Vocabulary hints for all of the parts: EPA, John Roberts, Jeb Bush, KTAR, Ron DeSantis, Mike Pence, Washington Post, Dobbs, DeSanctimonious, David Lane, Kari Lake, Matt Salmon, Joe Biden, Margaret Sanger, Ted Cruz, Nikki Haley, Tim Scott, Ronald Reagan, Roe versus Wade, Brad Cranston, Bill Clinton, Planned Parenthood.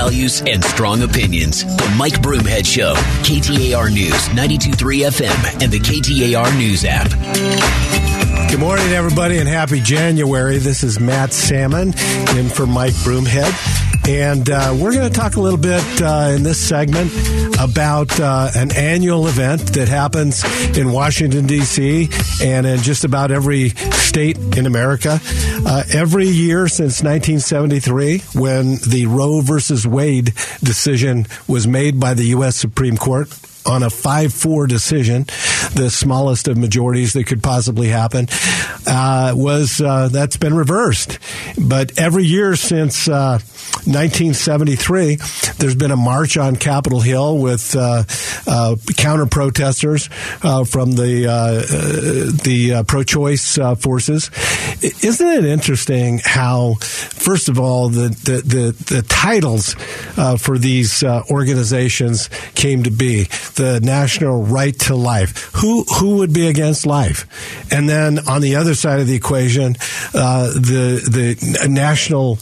values, and strong opinions. The Mike Broomhead Show, KTAR News, 92.3 FM, and the KTAR News app. Good morning, everybody, and happy January. This is Matt Salmon in for Mike Broomhead. And we're going to talk a little bit in this segment about an annual event that happens in Washington, D.C. and in just about every state in America. Every year since 1973, when the Roe versus Wade decision was made by the U.S. Supreme Court, on a 5-4 decision, the smallest of majorities that could possibly happen, that's been reversed. But every year since 1973, there's been a march on Capitol Hill with counter-protesters from the pro-choice forces. Isn't it interesting how, first of all, the titles for these organizations came to be? The National Right to Life. Who would be against life? And then on the other side of the equation, the National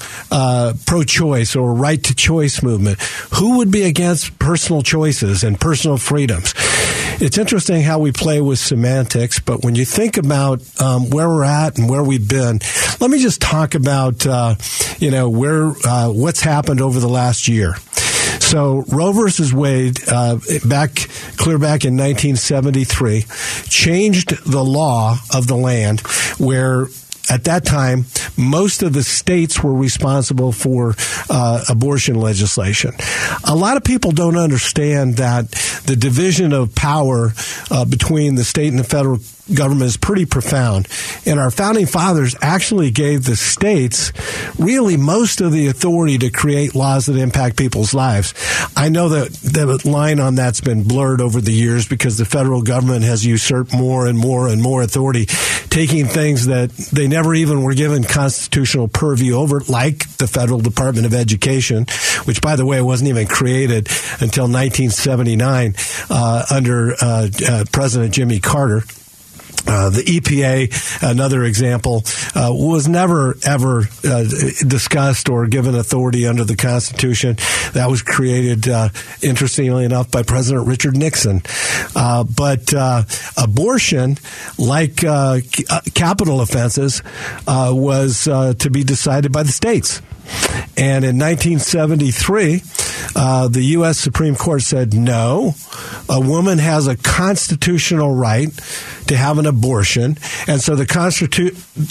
Pro-Choice or Right to Choice movement. Who would be against personal choices and personal freedoms? It's interesting how we play with semantics, but when you think about where we're at and where we've been, let me just talk about what's happened over the last year. So Roe versus Wade, clear back in 1973, changed the law of the land where, at that time, most of the states were responsible for abortion legislation. A lot of people don't understand that the division of power between the state and the federal government is pretty profound. And our founding fathers actually gave the states really most of the authority to create laws that impact people's lives. I know that the line on that's been blurred over the years because the federal government has usurped more and more and more authority, taking things that they never even were given constitutional purview over, like the Federal Department of Education, which, by the way, wasn't even created until 1979 under President Jimmy Carter. The EPA, another example, was never, ever discussed or given authority under the Constitution. That was created, interestingly enough, by President Richard Nixon. But abortion, like capital offenses, was to be decided by the states. And in 1973, the U.S. Supreme Court said, no, a woman has a constitutional right to have an abortion. And so the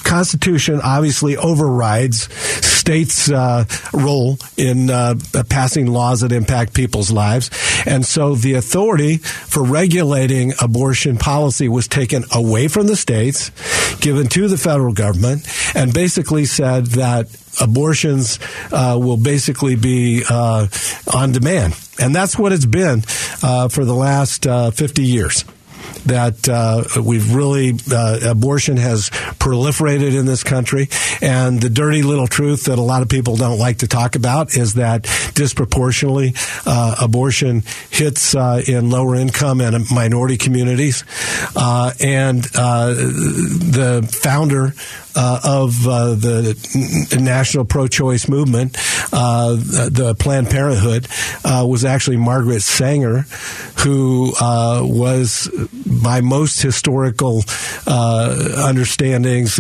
Constitution obviously overrides states' role in passing laws that impact people's lives. And so the authority for regulating abortion policy was taken away from the states, given to the federal government, and basically said that abortions will basically be on demand. And that's what it's been for the last 50 years. That we've really, abortion has proliferated in this country. And the dirty little truth that a lot of people don't like to talk about is that disproportionately abortion hits in lower income and minority communities. And the founder of the national pro-choice movement, the Planned Parenthood, was actually Margaret Sanger, who was, by most historical understandings,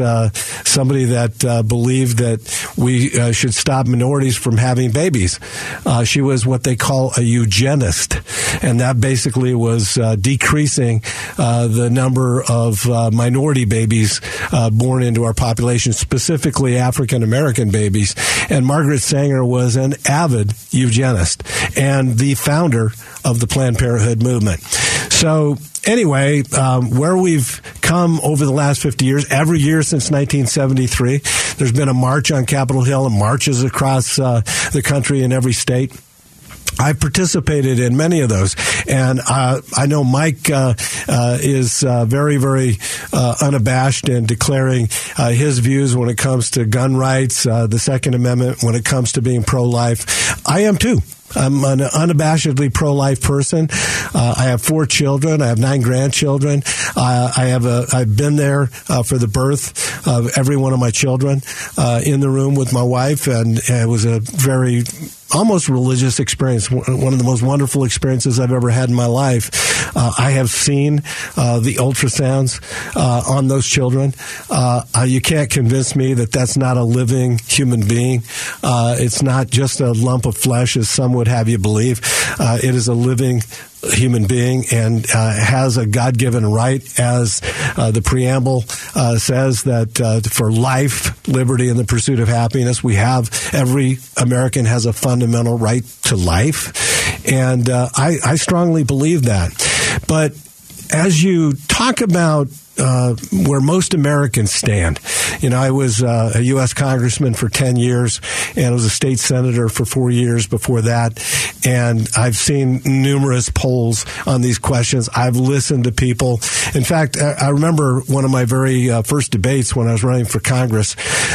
somebody that believed that we should stop minorities from having babies. She was what they call a eugenist, and that basically was decreasing the number of minority babies born into our population, specifically African-American babies. And Margaret Sanger was an avid eugenist and the founder of the Planned Parenthood movement. So anyway, where we've come over the last 50 years, every year since 1973, there's been a march on Capitol Hill and marches across the country in every state. I've participated in many of those, and I know Mike is very, very unabashed in declaring his views when it comes to gun rights, the Second Amendment, when it comes to being pro-life. I am too. I'm an unabashedly pro-life person. I have 4 children. I have 9 grandchildren. I've been there for the birth of every one of my children in the room with my wife, and it was a very almost religious experience, one of the most wonderful experiences I've ever had in my life. I have seen the ultrasounds on those children. You can't convince me that that's not a living human being. It's not just a lump of flesh, as some would have you believe. It is a living human being and has a God-given right, as the preamble says, that for life, liberty, and the pursuit of happiness, every American has a fundamental right to life. And I strongly believe that. But as you talk about where most Americans stand. You know, I was a U.S. congressman for 10 years, and I was a state senator for 4 years before that. And I've seen numerous polls on these questions. I've listened to people. In fact, I remember one of my very first debates when I was running for Congress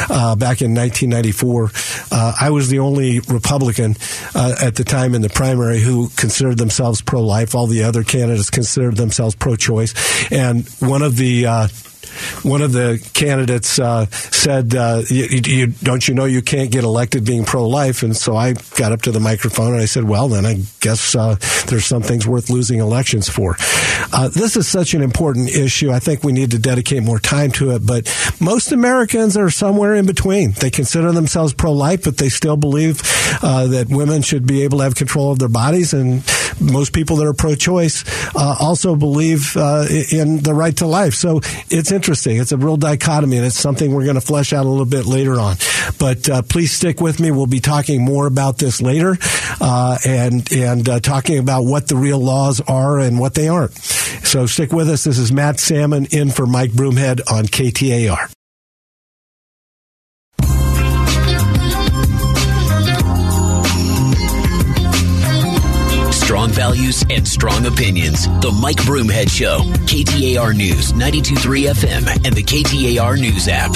back in 1994. I was the only Republican at the time in the primary who considered themselves pro-life. All the other candidates considered themselves pro-choice. And one of the candidates said, don't you know you can't get elected being pro-life? And so I got up to the microphone and I said, well, then I guess there's some things worth losing elections for. This is such an important issue. I think we need to dedicate more time to it. But most Americans are somewhere in between. They consider themselves pro-life, but they still believe that women should be able to have control of their bodies. And most people that are pro-choice also believe in the right to life. So it's interesting. It's a real dichotomy, and it's something we're going to flesh out a little bit later on. But please stick with me. We'll be talking more about this later and talking about what the real laws are and what they aren't. So stick with us. This is Matt Salmon in for Mike Broomhead on KTAR. Strong values and strong opinions. The Mike Broomhead Show. KTAR News, 92.3 FM, and the KTAR News app.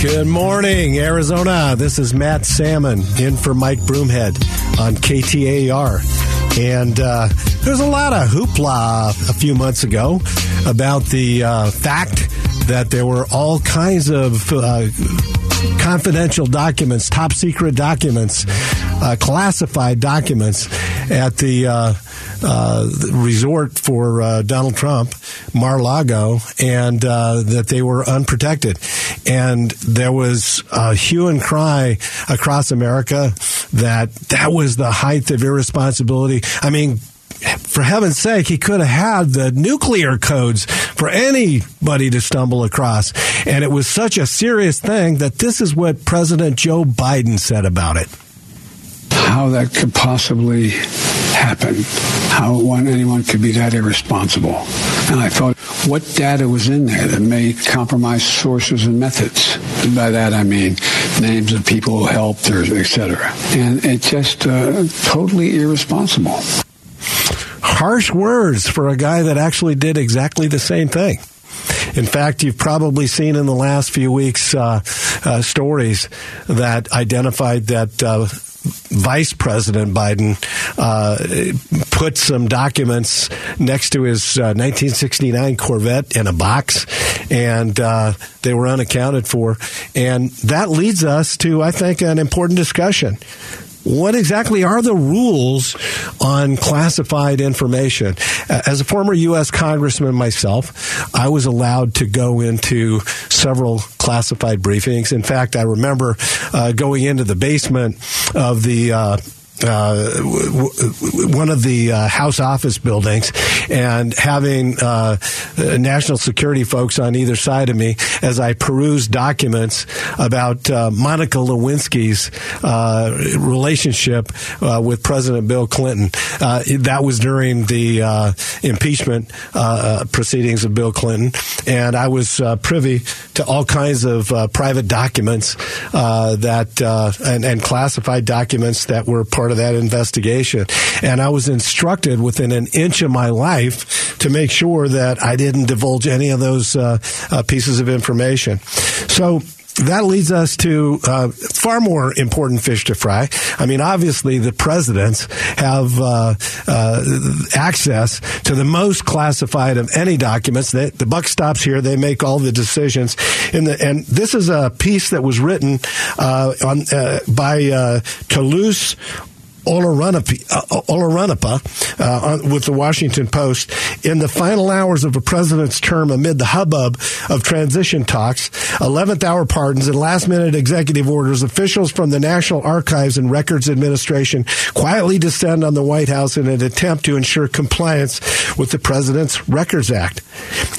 Good morning, Arizona. This is Matt Salmon in for Mike Broomhead on KTAR. And there's a lot of hoopla a few months ago about the fact that there were all kinds of confidential documents, top secret documents, classified documents at the resort for Donald Trump, Mar-a-Lago, and that they were unprotected. And there was a hue and cry across America that was the height of irresponsibility. I mean, for heaven's sake, he could have had the nuclear codes for anybody to stumble across. And it was such a serious thing that this is what President Joe Biden said about it. How that could possibly happen, how anyone could be that irresponsible. And I thought, what data was in there that may compromise sources and methods? And by that I mean names of people who helped, or et cetera. And it's just totally irresponsible. Harsh words for a guy that actually did exactly the same thing. In fact, you've probably seen in the last few weeks stories that identified that Vice President Biden put some documents next to his 1969 Corvette in a box, and they were unaccounted for. And that leads us to, I think, an important discussion. What exactly are the rules on classified information? As a former U.S. congressman myself, I was allowed to go into several classified briefings. In fact, I remember going into the basement of the one of the House office buildings and having national security folks on either side of me as I perused documents about Monica Lewinsky's relationship with President Bill Clinton. That was during the impeachment proceedings of Bill Clinton. And I was privy to all kinds of private documents and classified documents that were part of that investigation. And I was instructed within an inch of my life to make sure that I didn't divulge any of those pieces of information. So that leads us to far more important fish to fry. I mean, obviously, the presidents have access to the most classified of any documents. The buck stops here. They make all the decisions. And this is a piece that was written by Toulouse Olorunnipa with the Washington Post. In the final hours of a president's term, amid the hubbub of transition talks, 11th hour pardons, and last-minute executive orders, officials from the National Archives and Records Administration quietly descend on the White House in an attempt to ensure compliance with the President's Records Act.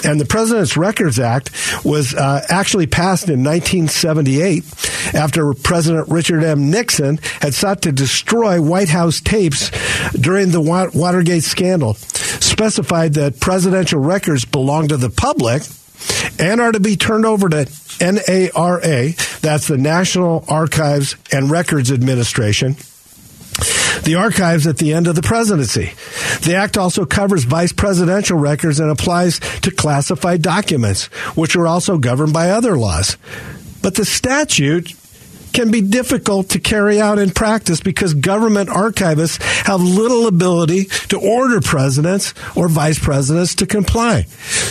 And the President's Records Act was actually passed in 1978 after President Richard M. Nixon had sought to destroy White House tapes during the Watergate scandal, specified that presidential records belong to the public and are to be turned over to NARA, that's the National Archives and Records Administration, the archives at the end of the presidency. The act also covers vice presidential records and applies to classified documents, which are also governed by other laws. But the statute can be difficult to carry out in practice because government archivists have little ability to order presidents or vice presidents to comply.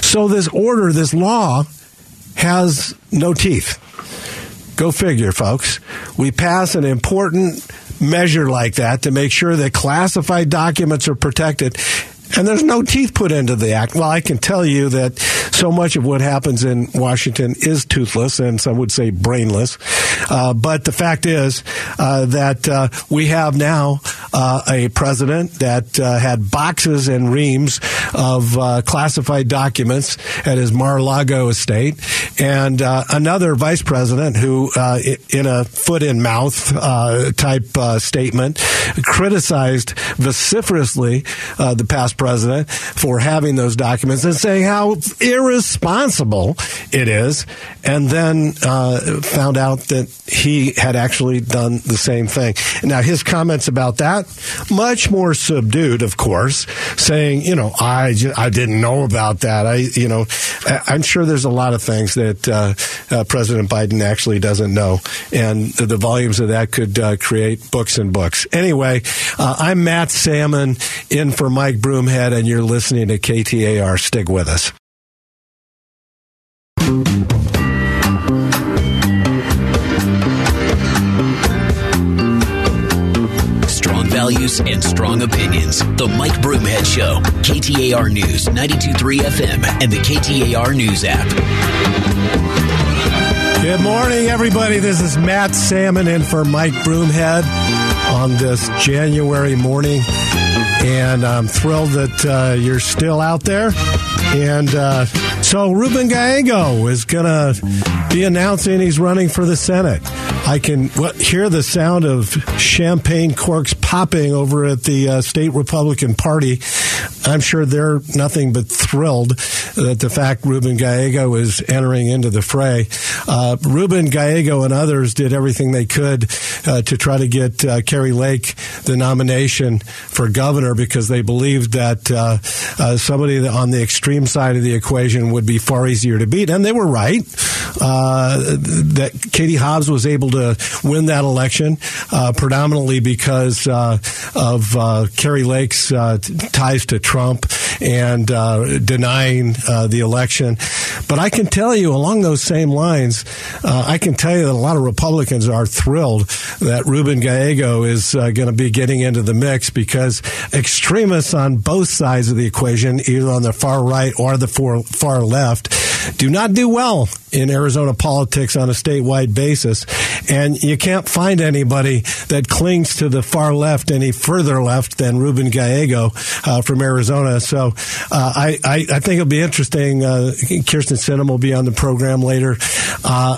So this order, this law, has no teeth. Go figure, folks. We pass an important measure like that to make sure that classified documents are protected, and there's no teeth put into the act. Well, I can tell you that so much of what happens in Washington is toothless, and some would say brainless. But the fact is that we have now a president that had boxes and reams of classified documents at his Mar-a-Lago estate, and another vice president who, in a foot-in-mouth type statement, criticized vociferously the past president for having those documents and saying how irresponsible it is, and then found out that he had actually done the same thing. Now, his comments about that, much more subdued, of course, saying, you know, I didn't know about that. I'm sure there's a lot of things that President Biden actually doesn't know, and the volumes of that could create books and books. Anyway, I'm Matt Salmon in for Mike Broomhead, and you're listening to KTAR. Stick with us. Strong values and strong opinions. The Mike Broomhead Show. KTAR News, 92.3 FM, and the KTAR News app. Good morning, everybody. This is Matt Salmon in for Mike Broomhead on this January morning. And I'm thrilled that you're still out there. And so Ruben Gallego is going to be announcing he's running for the Senate. I can hear the sound of champagne corks popping over at the state Republican Party. I'm sure they're nothing but thrilled that the fact Ruben Gallego is entering into the fray. Ruben Gallego and others did everything they could to try to get Kari Lake the nomination for governor because they believed that somebody on the extreme side of the equation would be far easier to beat. And they were right. That Katie Hobbs was able to win that election predominantly because of Kari Lake's ties to Trump and denying the election. But I can tell you along those same lines, I can tell you that a lot of Republicans are thrilled that Ruben Gallego is going to be getting into the mix because extremists on both sides of the equation, either on the far right or the far left, do not do well in Arizona politics on a statewide basis. And you can't find anybody that clings to the far left any further left than Ruben Gallego from Arizona. So I think it'll be interesting. Kirsten Sinema will be on the program later.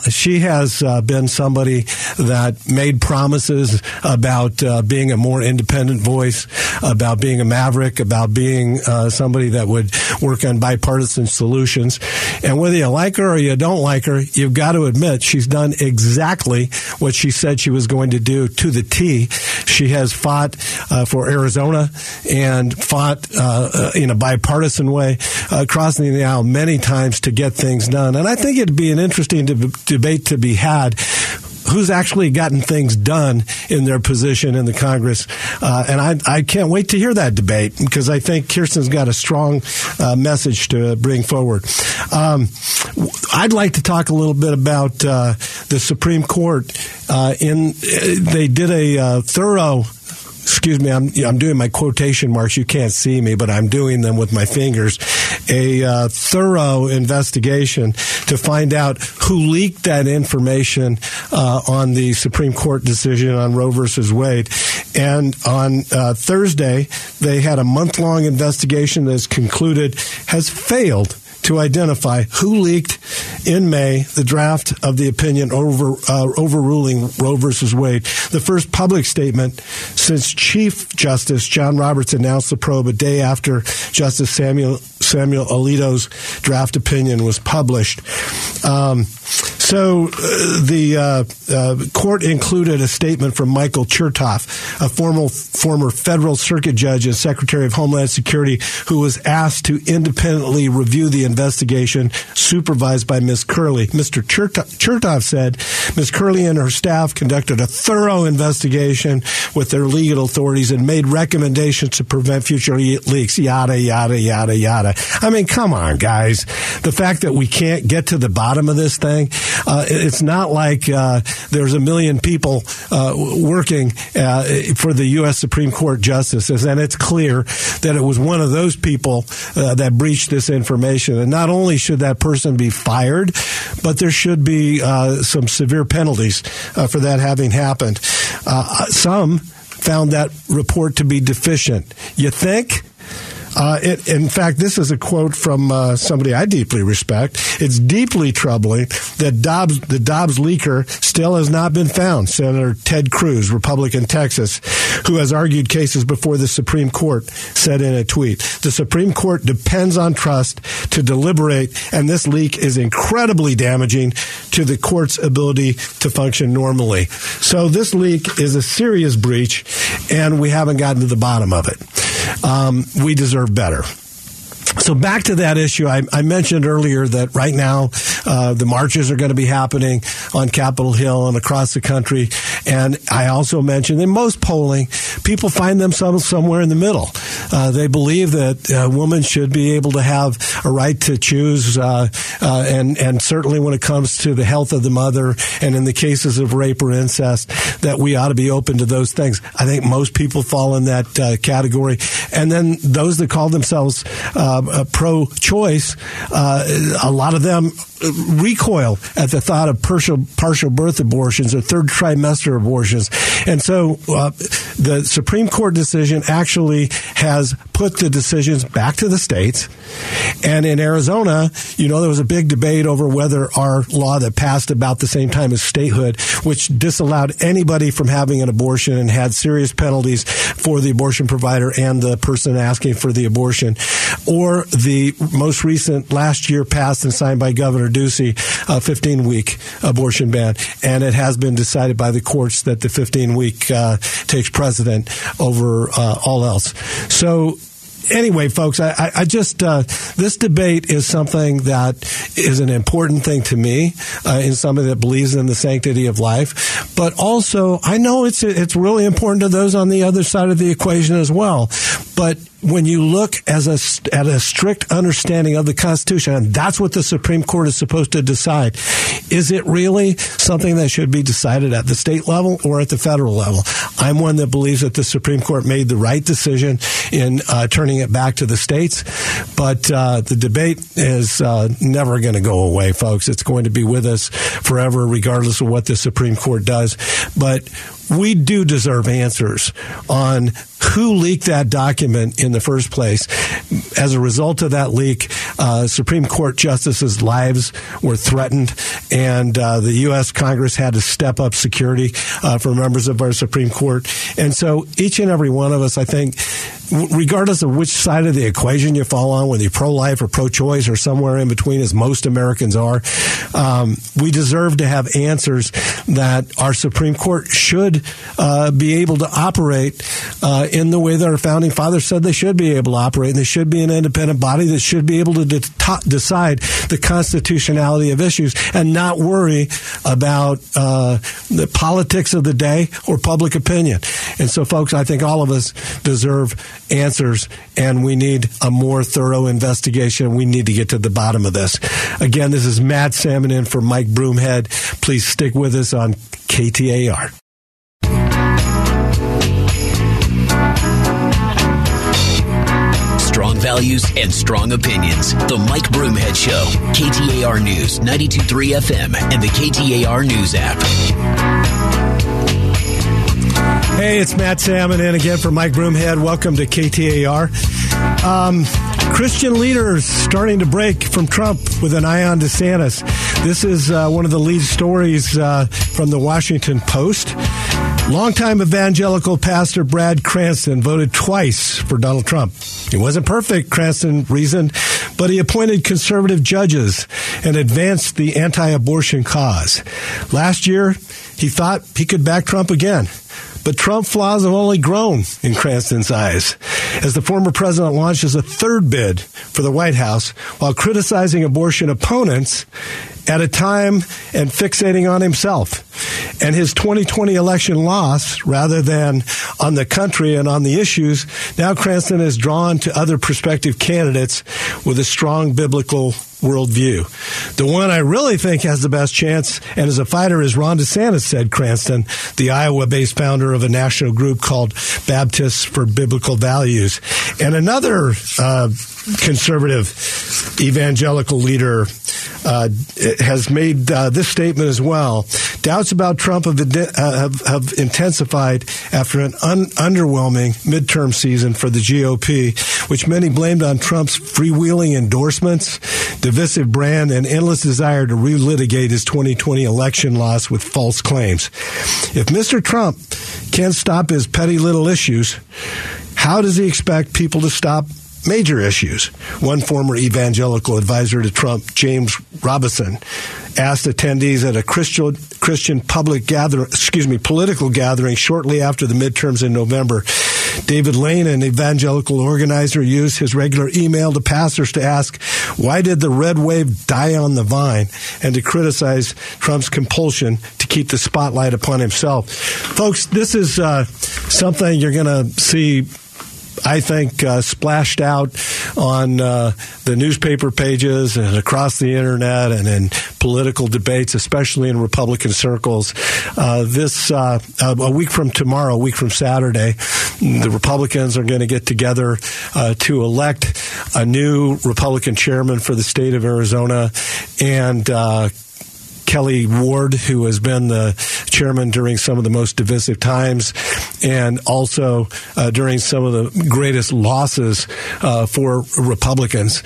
She has been somebody that made promises about being a more independent voice, about being a maverick, about being somebody that would work on bipartisan solutions. And whether you like her or you don't don't like her, you've got to admit she's done exactly what she said she was going to do to the T. She has fought for Arizona and fought in a bipartisan way, crossing the aisle many times to get things done. And I think it'd be an interesting debate to be had. Who's actually gotten things done in their position in the Congress? And I can't wait to hear that debate, because I think Kirsten's got a strong message to bring forward. I'd like to talk a little bit about the Supreme Court. They did a thorough. Excuse me, I'm doing my quotation marks. You can't see me, but I'm doing them with my fingers. A thorough investigation to find out who leaked that information on the Supreme Court decision on Roe versus Wade. And on Thursday, they had a month-long investigation that's concluded has failed to identify who leaked in May the draft of the opinion overruling Roe versus Wade, the first public statement since Chief Justice John Roberts announced the probe a day after Justice Samuel Alito's draft opinion was published. So the court included a statement from Michael Chertoff, a former federal circuit judge and Secretary of Homeland Security, who was asked to independently review the investigation, supervised by Ms. Curley. Mr. Chertoff said Ms. Curley and her staff conducted a thorough investigation with their legal authorities and made recommendations to prevent future leaks, yada, yada, yada, yada. I mean, come on, guys. The fact that we can't get to the bottom of this thing, it's not like there's a million people working for the U.S. Supreme Court justices, and it's clear that it was one of those people that breached this information. And not only should that person be fired, but there should be some severe penalties for that having happened. Some found that report to be deficient. You think? In fact, this is a quote from somebody I deeply respect. It's deeply troubling that the Dobbs leaker still has not been found. Senator Ted Cruz, Republican Texas, who has argued cases before the Supreme Court, said in a tweet, "The Supreme Court depends on trust to deliberate, and this leak is incredibly damaging to the court's ability to function normally." So this leak is a serious breach, and we haven't gotten to the bottom of it. We deserve better. So back to that issue, I mentioned earlier that right now the marches are going to be happening on Capitol Hill and across the country. And I also mentioned in most polling, people find themselves somewhere in the middle. They believe that women should be able to have a right to choose, and certainly when it comes to the health of the mother and in the cases of rape or incest, that we ought to be open to those things. I think most people fall in that category. And then those that call themselves pro-choice, a lot of them recoil at the thought of partial birth abortions or third trimester abortions. And so the Supreme Court decision actually has put the decisions back to the states. And in Arizona, you know, there was a big debate over whether our law that passed about the same time as statehood, which disallowed anybody from having an abortion and had serious penalties for the abortion provider and the person asking for the abortion, or the most recent last year passed and signed by Governor Ducey, a 15-week abortion ban. And it has been decided by the courts that the 15-week takes precedent over all else. So anyway, folks, I just this debate is something that is an important thing to me, in somebody that believes in the sanctity of life. But also, I know it's really important to those on the other side of the equation as well. But when you look at a strict understanding of the Constitution, and that's what the Supreme Court is supposed to decide, is it really something that should be decided at the state level or at the federal level? I'm one that believes that the Supreme Court made the right decision in turning it back to the states, but the debate is never going to go away, folks. It's going to be with us forever, regardless of what the Supreme Court does. But we do deserve answers on who leaked that document in the first place. As a result of that leak, Supreme Court justices' lives were threatened, and the U.S. Congress had to step up security for members of our Supreme Court. And so each and every one of us, I think, regardless of which side of the equation you fall on, whether you're pro-life or pro-choice or somewhere in between, as most Americans are, we deserve to have answers that our Supreme Court should be able to operate in the way that our founding fathers said they should be able to operate. And they should be an independent body that should be able to decide the constitutionality of issues and not worry about the politics of the day or public opinion. And so, folks, I think all of us deserve answers, and we need a more thorough investigation. We need to get to the bottom of this. Again, this is Matt Salmon in for Mike Broomhead. Please stick with us on KTAR. Strong values and strong opinions. The Mike Broomhead Show. KTAR News, 92.3 FM, and the KTAR News app. Hey, it's Matt Salmon in again for Mike Broomhead. Welcome to KTAR. Christian leaders starting to break from Trump with an eye on DeSantis. This is one of the lead stories from the Washington Post. Longtime evangelical pastor Brad Cranston voted twice for Donald Trump. He wasn't perfect, Cranston reasoned, but he appointed conservative judges and advanced the anti-abortion cause. Last year, he thought he could back Trump again. But Trump flaws have only grown in Cranston's eyes as the former president launches a third bid for the White House while criticizing abortion opponents at a time and fixating on himself and his 2020 election loss rather than on the country and on the issues. Now Cranston is drawn to other prospective candidates with a strong biblical worldview. The one I really think has the best chance and is a fighter is Ron DeSantis, said Cranston, the Iowa-based founder of a national group called Baptists for Biblical Values. And another conservative evangelical leader has made this statement as well. Doubts about Trump have intensified after an underwhelming midterm season for the GOP, which many blamed on Trump's freewheeling endorsements, divisive brand, and endless desire to relitigate his 2020 election loss with false claims. If Mr. Trump can't stop his petty little issues, how does he expect people to stop major issues? One former evangelical advisor to Trump, James Robison, asked attendees at a Christian public gathering, political gathering shortly after the midterms in November. David Lane, an evangelical organizer, used his regular email to pastors to ask, why did the red wave die on the vine, and to criticize Trump's compulsion to keep the spotlight upon himself. Folks, this is something you're going to see, I think, splashed out on the newspaper pages and across the internet and in political debates, especially in Republican circles. A week from tomorrow, a week from Saturday, the Republicans are going to get together to elect a new Republican chairman for the state of Arizona, and Kelly Ward, who has been the chairman during some of the most divisive times and also during some of the greatest losses for Republicans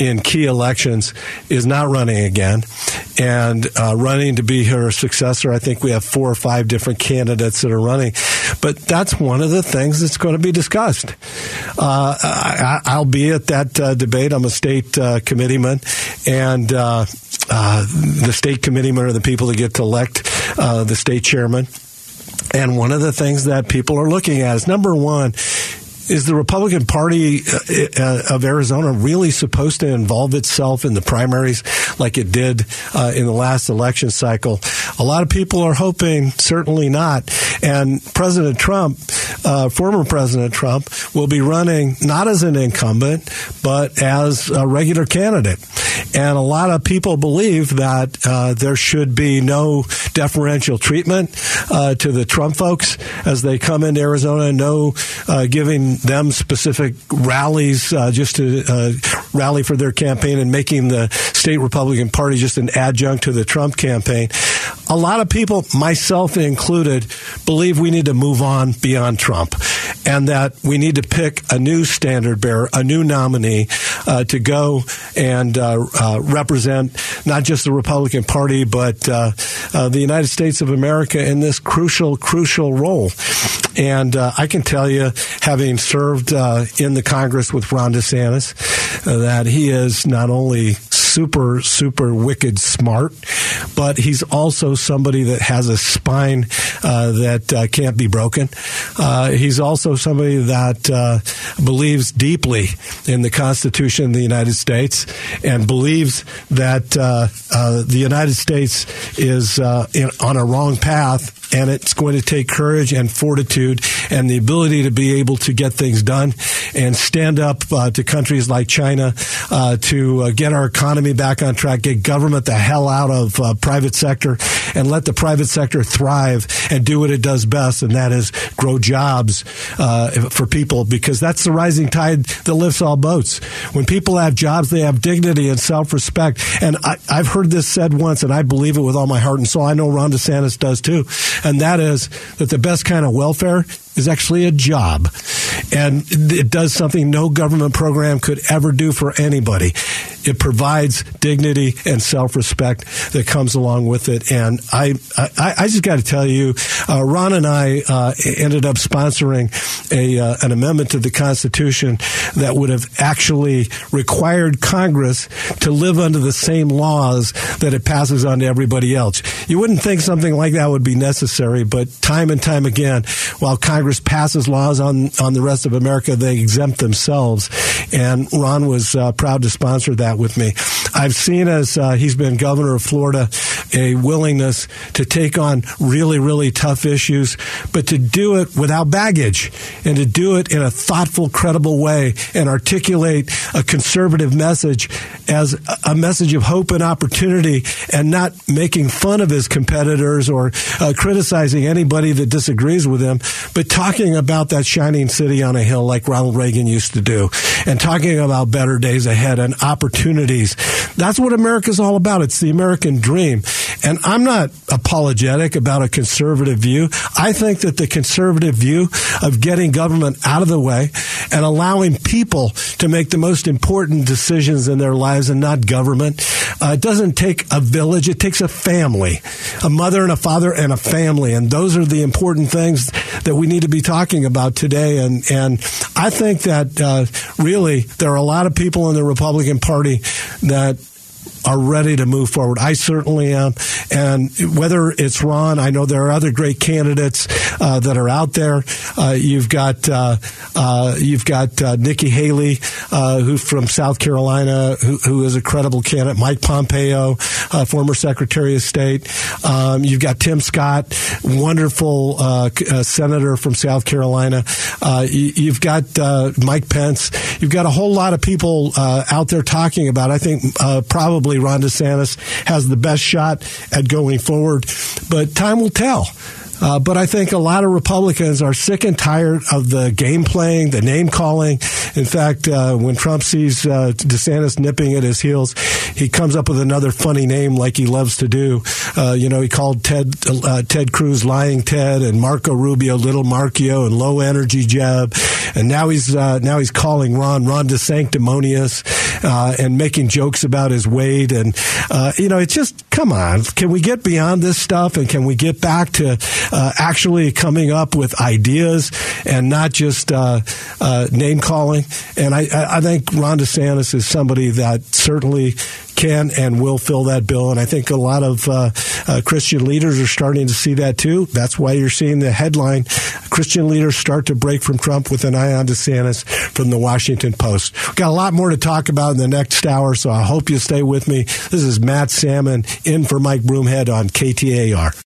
in key elections, is not running again and running to be her successor. I think we have 4 or 5 different candidates that are running. But that's one of the things that's going to be discussed. I'll be at that debate. I'm a state committeeman, and the state committeemen are the people that get to elect the state chairman. And one of the things that people are looking at is, number one, is the Republican Party of Arizona really supposed to involve itself in the primaries like it did in the last election cycle? A lot of people are hoping certainly not. And President Trump, former President Trump, will be running not as an incumbent, but as a regular candidate. And a lot of people believe that there should be no deferential treatment to the Trump folks as they come into Arizona, no giving them specific rallies just to rally for their campaign and making the state Republican Party just an adjunct to the Trump campaign. a lot of people, myself included, believe we need to move on beyond Trump and that we need to pick a new standard bearer, a new nominee to go and represent not just the Republican Party, but the United States of America in this crucial, crucial role. And I can tell you, having served in the Congress with Ron DeSantis, that he is not only super, super wicked smart, but he's also somebody that has a spine that can't be broken. He's also somebody that believes deeply in the Constitution of the United States and believes that the United States is on a wrong path, and it's going to take courage and fortitude and the ability to be able to get things done and stand up to countries like China to get our economy back on track, get government the hell out of private sector, and let the private sector thrive and do what it does best, and that is grow jobs for people, because that's the rising tide that lifts all boats. When people have jobs, they have dignity and self-respect. And I've heard this said once, and I believe it with all my heart and soul. I know Ron DeSantis does too, and that is that the best kind of welfare is actually a job. And it does something no government program could ever do for anybody. It provides dignity and self-respect that comes along with it. And I just got to tell you, Ron and I ended up sponsoring an amendment to the Constitution that would have actually required Congress to live under the same laws that it passes on to everybody else. You wouldn't think something like that would be necessary, but time and time again, while Congress passes laws on the rest of America, they exempt themselves. And Ron was proud to sponsor that with me. I've seen, as he's been governor of Florida, a willingness to take on really, really tough issues, but to do it without baggage and to do it in a thoughtful, credible way and articulate a conservative message as a message of hope and opportunity, and not making fun of his competitors or criticizing anybody that disagrees with him, but talking about that shining city on a hill like Ronald Reagan used to do, and talking about better days ahead and opportunities. That's what America's all about. It's the American dream. And I'm not apologetic about a conservative view. I think that the conservative view of getting government out of the way and allowing people to make the most important decisions in their lives and not government, it doesn't take a village. It takes a family, a mother and a father and a family. And those are the important things that we need to be talking about today. And I think that really there are a lot of people in the Republican Party that are ready to move forward. I certainly am. And whether it's Ron, I know there are other great candidates that are out there. You've got Nikki Haley, who from South Carolina, who is a credible candidate. Mike Pompeo, former Secretary of State. You've got Tim Scott, wonderful senator from South Carolina. You've got Mike Pence. You've got a whole lot of people out there talking about. I think probably Ron DeSantis has the best shot at going forward, but time will tell. But I think a lot of Republicans are sick and tired of the game playing, the name calling. In fact, when Trump sees DeSantis nipping at his heels, he comes up with another funny name like he loves to do. He called Ted Cruz Lying Ted, and Marco Rubio Little Marchio, and Low Energy Jeb. And now he's calling Ron DeSanctimonious, and making jokes about his weight. And, it's just, come on, can we get beyond this stuff, and can we get back to actually coming up with ideas and not just name-calling? And I think Ron DeSantis is somebody that certainly can and will fill that bill. And I think a lot of Christian leaders are starting to see that, too. That's why you're seeing the headline, Christian leaders start to break from Trump with an eye on DeSantis, from the Washington Post. We've got a lot more to talk about in the next hour, so I hope you stay with me. This is Matt Salmon in for Mike Broomhead on KTAR.